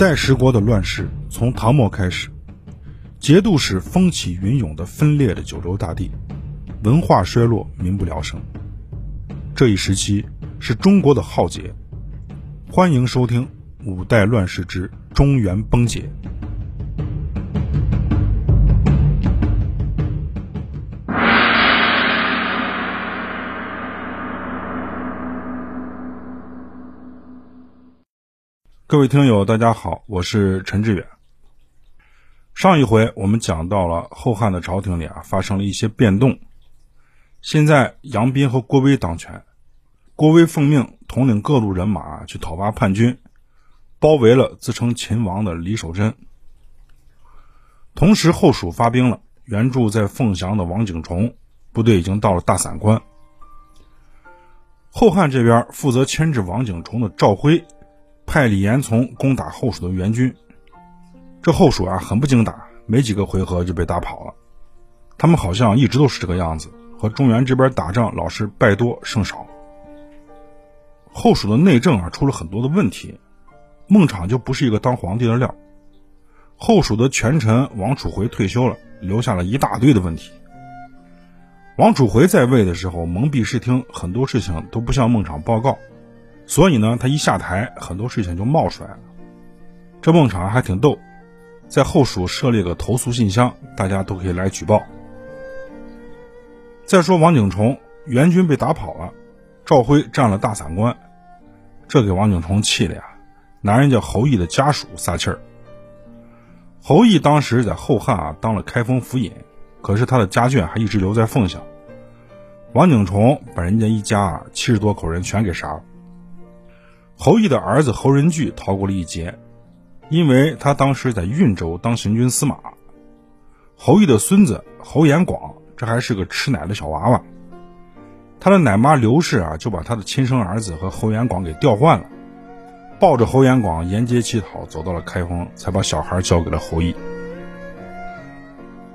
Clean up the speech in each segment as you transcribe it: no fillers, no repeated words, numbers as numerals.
代十国的乱世从唐末开始，节度使风起云涌地分裂着九州大地，文化衰落，民不聊生。这一时期是中国的浩劫。欢迎收听《五代乱世之中原崩解》。各位听友大家好，我是陈志远。上一回我们讲到了后汉的朝廷里发生了一些变动。现在杨斌和郭威当权，郭威奉命统领各路人马去讨伐叛军，包围了自称秦王的李守贞。同时后蜀发兵了，援助在凤翔的王景崇部队已经到了大散关。后汉这边负责牵制王景崇的赵辉派李延从攻打后蜀的援军，这后蜀很不经打，没几个回合就被打跑了。他们好像一直都是这个样子，和中原这边打仗老是败多胜少。后蜀的内政出了很多的问题，孟昶就不是一个当皇帝的料。后蜀的权臣王楚回退休了，留下了一大堆的问题。王楚回在位的时候蒙蔽视听，很多事情都不向孟昶报告，所以呢，他一下台，很多事情就冒出来了。这孟昶还挺逗，在后蜀设立个投诉信箱，大家都可以来举报。再说王景崇，援军被打跑了，赵辉占了大散关，这给王景崇气的拿人家侯羿的家属撒气儿。侯羿当时在后汉当了开封府尹，可是他的家眷还一直留在凤翔。王景崇把人家一家70多口人全给杀了。侯羿的儿子侯仁巨逃过了一劫，因为他当时在郓州当行军司马。侯羿的孙子侯延广，这还是个吃奶的小娃娃，他的奶妈刘氏就把他的亲生儿子和侯延广给调换了，抱着侯延广沿街乞讨，走到了开封，才把小孩交给了侯羿。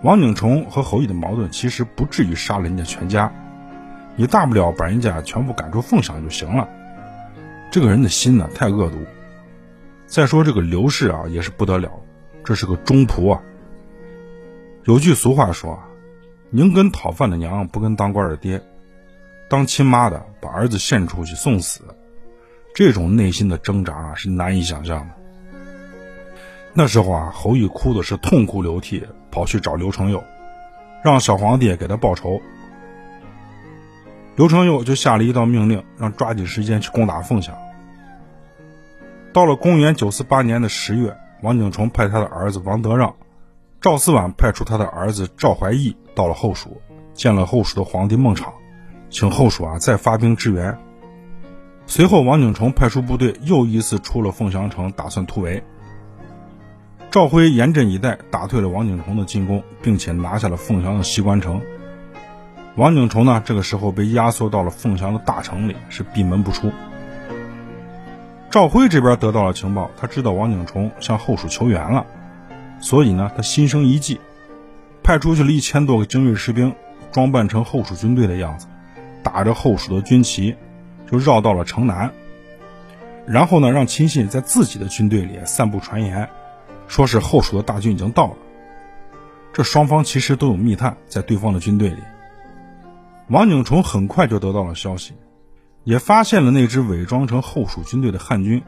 王景崇和侯羿的矛盾其实不至于杀了人家全家，你大不了把人家全部赶出凤翔就行了。这个人的心太恶毒。再说这个刘氏也是不得了，这是个忠仆有句俗话说，宁跟讨饭的娘，不跟当官的爹。当亲妈的把儿子献出去送死，这种内心的挣扎是难以想象的。那时候侯羿哭的是痛哭流涕，跑去找刘承佑，让小皇帝给他报仇。刘承佑就下了一道命令，让抓紧时间去攻打凤翔。到了公元948年的10月，王景崇派他的儿子王德让，赵思婉派出他的儿子赵怀义到了后蜀，见了后蜀的皇帝孟昶，请后蜀再发兵支援。随后王景崇派出部队又一次出了凤翔城，打算突围。赵辉严阵以待，打退了王景崇的进攻，并且拿下了凤翔的西关城。王景崇这个时候被压缩到了凤翔的大城里，是闭门不出。赵辉这边得到了情报，他知道王景崇向后蜀求援了，所以呢，他心生一计，派出去了1000多个精锐士兵，装扮成后蜀军队的样子，打着后蜀的军旗，就绕到了城南。然后呢，让亲信在自己的军队里散布传言，说是后蜀的大军已经到了。这双方其实都有密探在对方的军队里。王景崇很快就得到了消息，也发现了那支伪装成后蜀军队的汉军。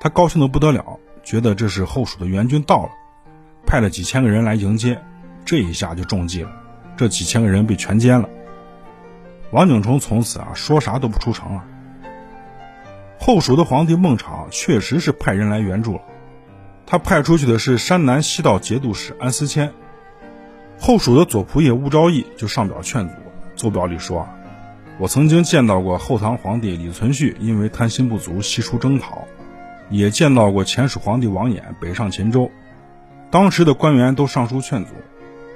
他高兴得不得了，觉得这是后蜀的援军到了，派了几千个人来迎接。这一下就中计了，这几千个人被全歼了。王景崇从此说啥都不出城了。后蜀的皇帝孟昶确实是派人来援助了，他派出去的是山南西道节度使安思谦。后蜀的左仆射乌昭义就上表劝阻，奏表里说，我曾经见到过后唐皇帝李存勖因为贪心不足西出征讨，也见到过前蜀皇帝王衍北上秦州，当时的官员都上书劝阻，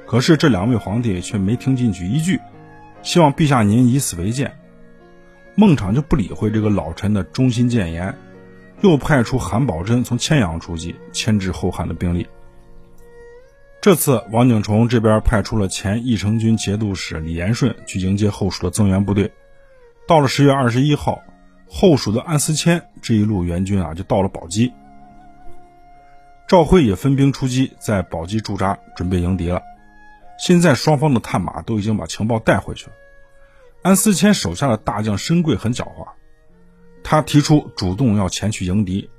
可是这2位皇帝却没听进去一句，希望陛下您以此为鉴。孟昶就不理会这个老臣的忠心谏言，又派出韩保真从千阳出击，牵制后汉的兵力。这次王景崇这边派出了前义成军节度使李延顺去迎接后蜀的增援部队。到了10月21号，后蜀的安思谦这一路援军就到了宝鸡。赵辉也分兵出击，在宝鸡驻扎，准备迎敌了。现在双方的探马都已经把情报带回去了。安思谦手下的大将申贵很狡猾，他提出主动要前去迎敌。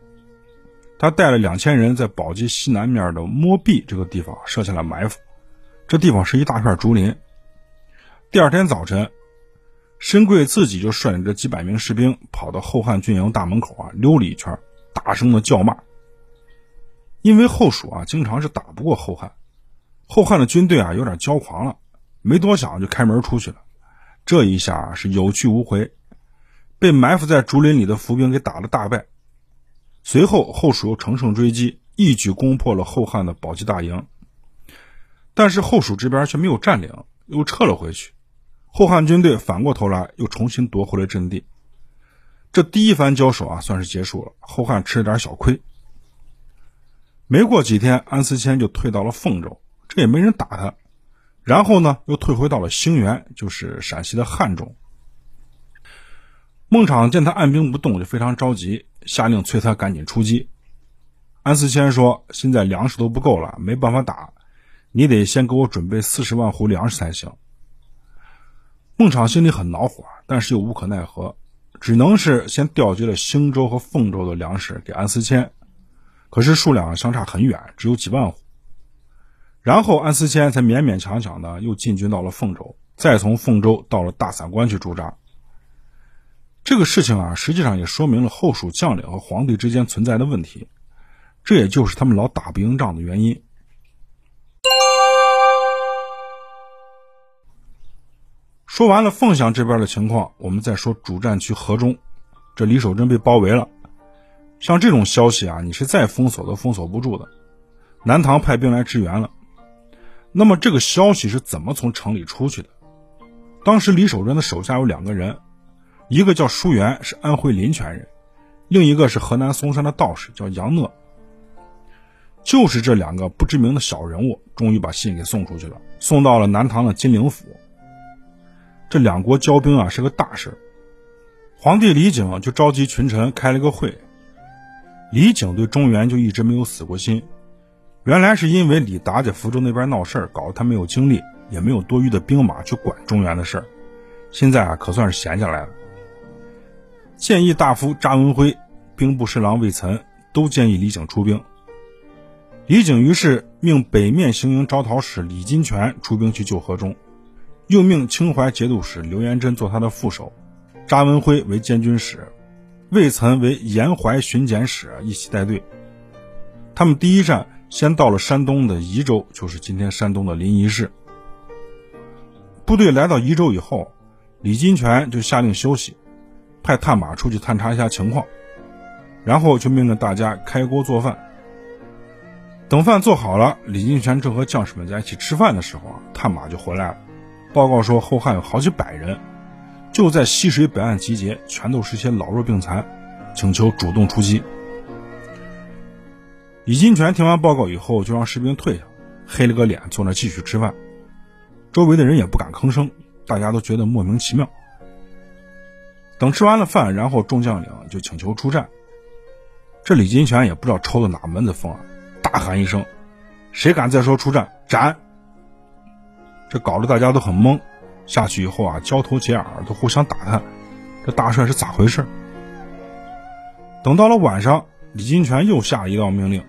他带了2000人在宝鸡西南面的摸壁这个地方设下了埋伏，这地方是一大片竹林。第二天早晨，申贵自己就率领着几百名士兵跑到后汉军营大门口溜了一圈，大声的叫骂。因为后蜀经常是打不过后汉，后汉的军队有点骄狂了，没多想就开门出去了。这一下是有去无回，被埋伏在竹林里的伏兵给打了大败。随后后蜀又乘胜追击，一举攻破了后汉的宝鸡大营。但是后蜀这边却没有占领，又撤了回去。后汉军队反过头来又重新夺回了阵地。这第一番交手算是结束了，后汉吃了点小亏。没过几天，安思谦就退到了凤州，这也没人打他。然后呢，又退回到了兴元，就是陕西的汉中。孟昶见他按兵不动，就非常着急，下令催他赶紧出击。安思谦说：“现在粮食都不够了，没办法打，你得先给我准备40万斛粮食才行。”孟昶心里很恼火，但是又无可奈何，只能是先调集了兴州和凤州的粮食给安思谦。可是数量相差很远，只有几万户。然后安思谦才勉勉强强的又进军到了凤州，再从凤州到了大散关去驻扎。这个事情实际上也说明了后蜀将领和皇帝之间存在的问题，这也就是他们老打不赢仗的原因。说完了凤翔这边的情况，我们再说主战区河中，这李守贞被包围了。像这种消息你是再封锁都封锁不住的。南唐派兵来支援了。那么这个消息是怎么从城里出去的？当时李守贞的手下有2个人，一个叫舒元，是安徽临泉人，另一个是河南嵩山的道士，叫杨讷。就是这2个不知名的小人物，终于把信给送出去了，送到了南唐的金陵府。这2国交兵是个大事。皇帝李璟就召集群臣开了个会。李璟对中原就一直没有死过心，原来是因为李达在福州那边闹事儿，搞得他没有精力，也没有多余的兵马去管中原的事儿。现在可算是闲下来了。建议大夫查文辉、兵部侍郎魏岑都建议李璟出兵。李璟于是命北面行营招讨使李金泉出兵去救河中，又命清淮节度使刘元贞做他的副手，查文辉为监军使，魏岑为沿淮巡检使，一起带队。他们第一站先到了山东的沂州，就是今天山东的临沂市。部队来到沂州以后，李金泉就下令休息，派探马出去探查一下情况，然后就命令大家开锅做饭。等饭做好了，李金泉正和将士们在一起吃饭的时候，探马就回来了，报告说后汉有好几百人就在西水北岸集结，全都是些老弱病残，请求主动出击。李金泉听完报告以后，就让士兵退下，黑了个脸坐那继续吃饭。周围的人也不敢吭声，大家都觉得莫名其妙。等吃完了饭，然后众将领就请求出战。这李金泉也不知道抽了哪门子风，大喊一声：“谁敢再说出战，斩！”这搞得大家都很懵。下去以后交头接耳，都互相打探这大帅是咋回事。等到了晚上，李金泉又下了一道命令：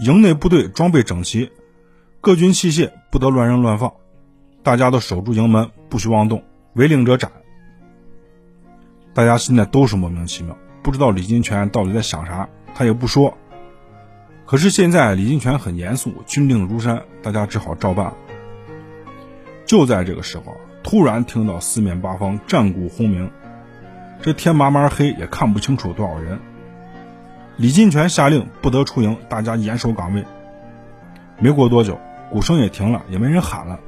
营内部队装备整齐，各军器械不得乱扔乱放，大家都守住营门，不许妄动，违令者斩。大家现在都是莫名其妙，不知道李金泉到底在想啥，他也不说。可是现在李金泉很严肃，军令如山，大家只好照办。就在这个时候，突然听到四面八方战鼓轰鸣，这天麻麻黑，也看不清楚多少人。李金泉下令不得出营，大家严守岗位。没过多久，鼓声也停了，也没人喊了。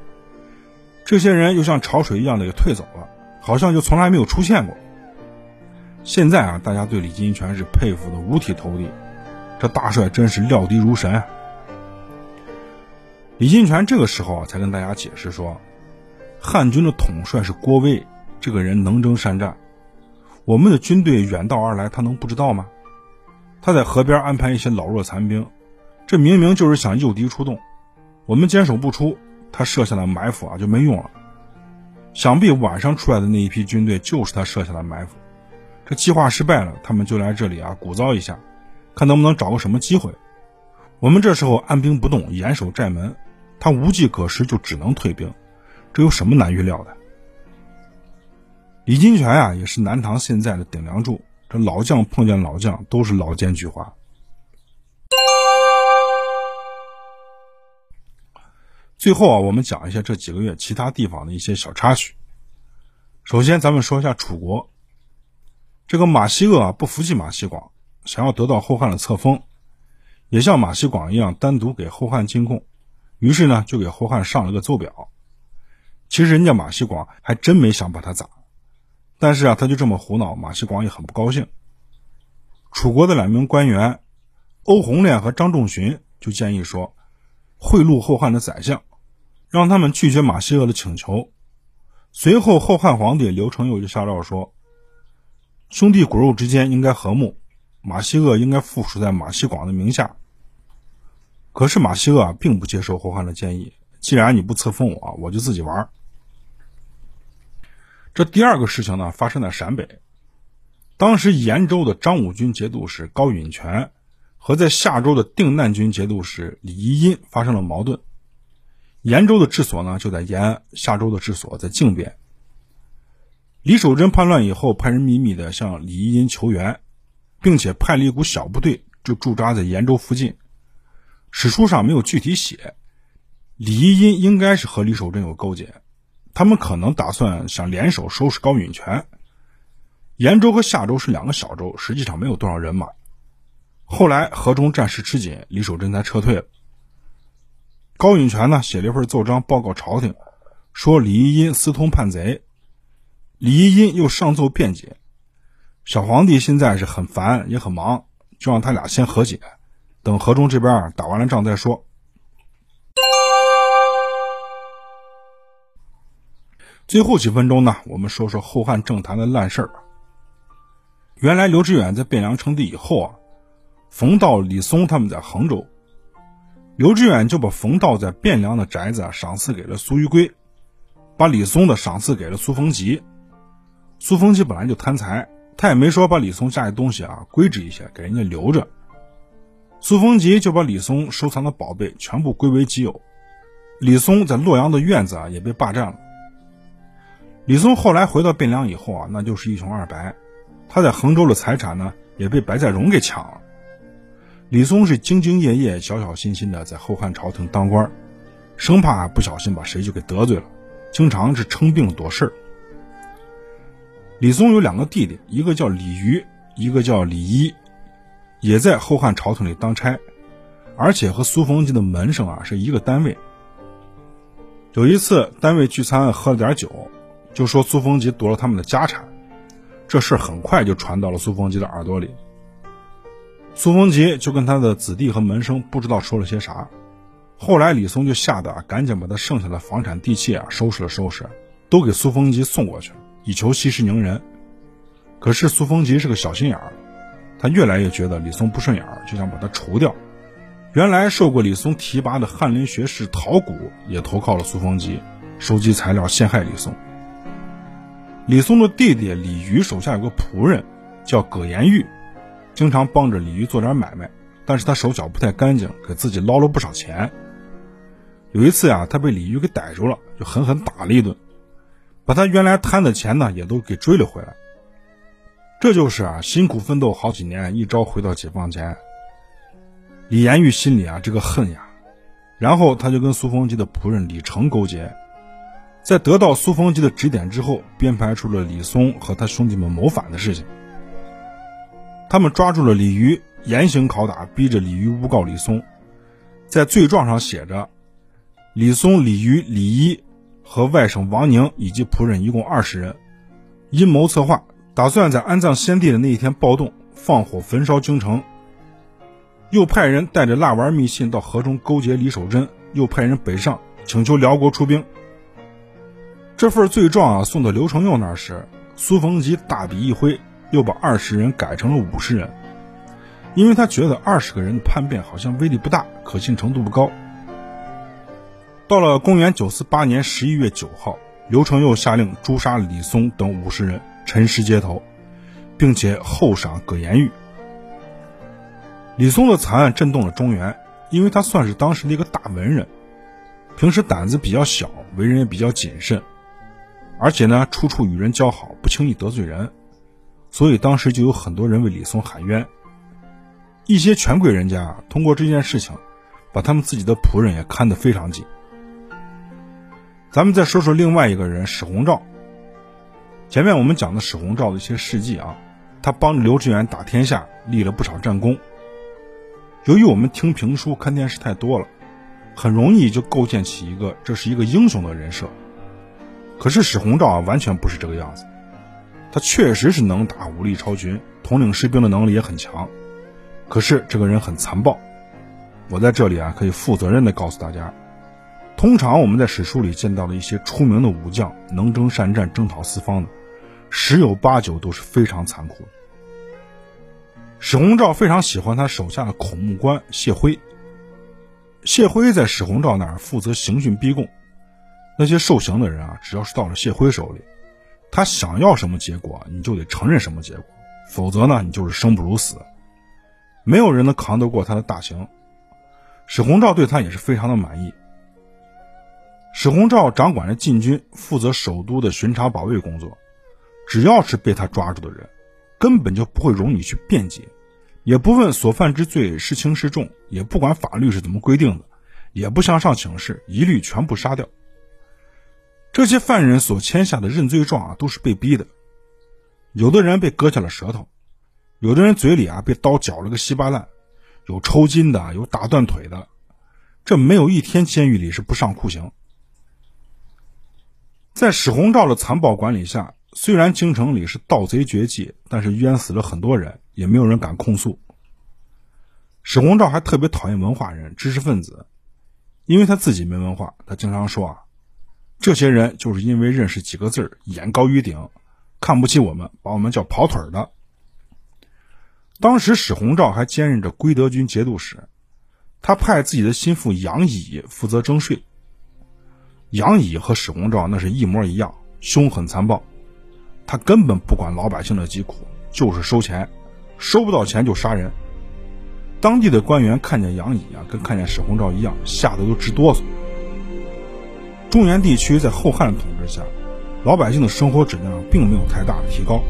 这些人又像潮水一样的也退走了，好像就从来没有出现过。现在大家对李金泉是佩服的五体投地，这大帅真是料敌如神。李金泉这个时候才跟大家解释说，汉军的统帅是郭威，这个人能征善战，我们的军队远道而来，他能不知道吗？他在河边安排一些老弱残兵，这明明就是想诱敌出动，我们坚守不出，他设下的埋伏就没用了。想必晚上出来的那一批军队就是他设下的埋伏，这计划失败了，他们就来这里鼓噪一下，看能不能找个什么机会。我们这时候按兵不动，严守寨门，他无计可施，就只能退兵，这有什么难预料的？李金泉啊，也是南唐现在的顶梁柱，这老将碰见老将都是老奸巨猾。最后啊，我们讲一下这几个月其他地方的一些小插曲。首先咱们说一下楚国，这个马希鄂啊不服气马希广，想要得到后汉的册封，也像马希广一样单独给后汉进贡，于是呢就给后汉上了个奏表。其实人家马希广还真没想把他砸，但是啊他就这么胡闹，马希广也很不高兴。楚国的两名官员欧洪炼和张仲询就建议说贿赂后汉的宰相，让他们拒绝马希鄂的请求。随后后汉皇帝刘承佑就下诏说，兄弟骨肉之间应该和睦，马希鄂应该附属在马希广的名下。可是马希鄂并不接受后汉的建议，既然你不册封我，我就自己玩。这第二个事情呢发生在陕北，当时延州的张武军节度使高允权和在夏州的定难军节度使李仪殷发生了矛盾。延州的治所呢就在延安，夏州的治所在靖边。李守贞叛乱以后，派人秘密的向李仪殷求援，并且派了一股小部队就驻扎在延州附近。史书上没有具体写，李仪殷应该是和李守贞有勾结，他们可能打算想联手收拾高允权。延州和夏州是两个小州，实际上没有多少人马。后来河中战事吃紧，李守贞才撤退了。高允权呢写了一份奏章报告朝廷，说李仪殷私通叛贼。李仪殷又上奏辩解，小皇帝现在是很烦也很忙，就让他俩先和解，等河中这边打完了仗再说。最后几分钟呢，我们说说后汉政坛的烂事儿。原来刘知远在汴梁称帝以后啊，冯道、李松他们在衡州，刘知远就把冯道在汴梁的宅子赏赐给了苏于圭，把李松的赏赐给了苏逢吉。苏逢吉本来就贪财，他也没说把李松家里东西归置一下给人家留着，苏逢吉就把李松收藏的宝贝全部归为己有。李松在洛阳的院子也被霸占了。李松后来回到汴梁以后那就是一穷二白，他在衡州的财产呢也被白再荣给抢了。李松是兢兢业业小小心心的在后汉朝廷当官，生怕不小心把谁就给得罪了，经常是称病躲事儿。李松有两个弟弟，一个叫李渔，一个叫李一，也在后汉朝廷里当差，而且和苏逢吉的门生是一个单位。有一次单位聚餐喝了点酒，就说苏逢吉夺了他们的家产，这事很快就传到了苏逢吉的耳朵里。苏逢吉就跟他的子弟和门生不知道说了些啥，后来李松就吓得赶紧把他剩下的房产地契收拾了收拾，都给苏逢吉送过去，以求息事宁人。可是苏逢吉是个小心眼儿，他越来越觉得李松不顺眼，就想把他除掉。原来受过李松提拔的翰林学士陶谷也投靠了苏逢吉，收集材料陷害李松。李松的弟弟李渔手下有个仆人叫葛延玉，经常帮着李渔做点买卖，但是他手脚不太干净，给自己捞了不少钱。有一次他被李渔给逮住了，就狠狠打了一顿，把他原来贪的钱呢也都给追了回来。这就是辛苦奋斗好几年，一朝回到解放前。李延玉心里这个恨呀，然后他就跟苏逢吉的仆人李成勾结，在得到苏逢吉的指点之后，编排出了李松和他兄弟们谋反的事情。他们抓住了李渔，严刑拷打，逼着李渔诬告李松。在罪状上写着李松、李渔、李一和外甥王宁以及仆人一共20人，阴谋策划，打算在安葬先帝的那一天暴动，放火焚烧京城。又派人带着蜡丸密信到河中勾结李守贞，又派人北上请求辽国出兵。这份罪状送到刘承佑那时，苏逢吉大笔一挥，又把20人改成了50人，因为他觉得20个人的叛变好像威力不大，可信程度不高。到了公元948年11月9号，刘承佑下令诛杀李松等50人，陈尸街头，并且厚赏葛延玉。李松的惨案震动了中原，因为他算是当时的一个大文人，平时胆子比较小，为人也比较谨慎，而且呢处处与人交好，不轻易得罪人，所以当时就有很多人为李松喊冤。一些权贵人家通过这件事情把他们自己的仆人也看得非常紧。咱们再说说另外一个人史弘肇。前面我们讲的史弘肇的一些事迹啊，他帮着刘知远打天下，立了不少战功。由于我们听评书看电视太多了，很容易就构建起一个这是一个英雄的人设。可是史弘肇啊，完全不是这个样子。他确实是能打，武力超群，统领士兵的能力也很强，可是这个人很残暴。我在这里啊，可以负责任地告诉大家，通常我们在史书里见到的一些出名的武将，能征善战，征讨四方的，十有八九都是非常残酷的。史弘肇非常喜欢他手下的孔目官谢辉。谢辉在史弘肇那儿负责刑讯逼供，那些受刑的人啊，只要是到了谢辉手里，他想要什么结果你就得承认什么结果，否则呢你就是生不如死，没有人能扛得过他的大刑。史弘肇对他也是非常的满意。史弘肇掌管着禁军，负责首都的巡查保卫工作，只要是被他抓住的人，根本就不会容你去辩解，也不问所犯之罪是轻是重，也不管法律是怎么规定的，也不向上请示，一律全部杀掉。这些犯人所签下的认罪状啊，都是被逼的，有的人被割下了舌头，有的人嘴里啊被刀绞了个稀巴烂，有抽筋的，有打断腿的，这没有一天监狱里是不上酷刑。在史弘肇的残暴管理下，虽然京城里是盗贼绝迹，但是冤死了很多人，也没有人敢控诉。史弘肇还特别讨厌文化人、知识分子，因为他自己没文化，他经常说啊，这些人就是因为认识几个字儿，眼高于顶，看不起我们，把我们叫跑腿的。当时史弘肇还兼任着归德军节度使，他派自己的心腹杨乙负责征税。杨乙和史弘肇那是一模一样，凶狠残暴，他根本不管老百姓的疾苦，就是收钱，收不到钱就杀人。当地的官员看见杨乙啊，跟看见史弘肇一样，吓得都直哆嗦。中原地区在后汉的统治下，老百姓的生活质量并没有太大的提高。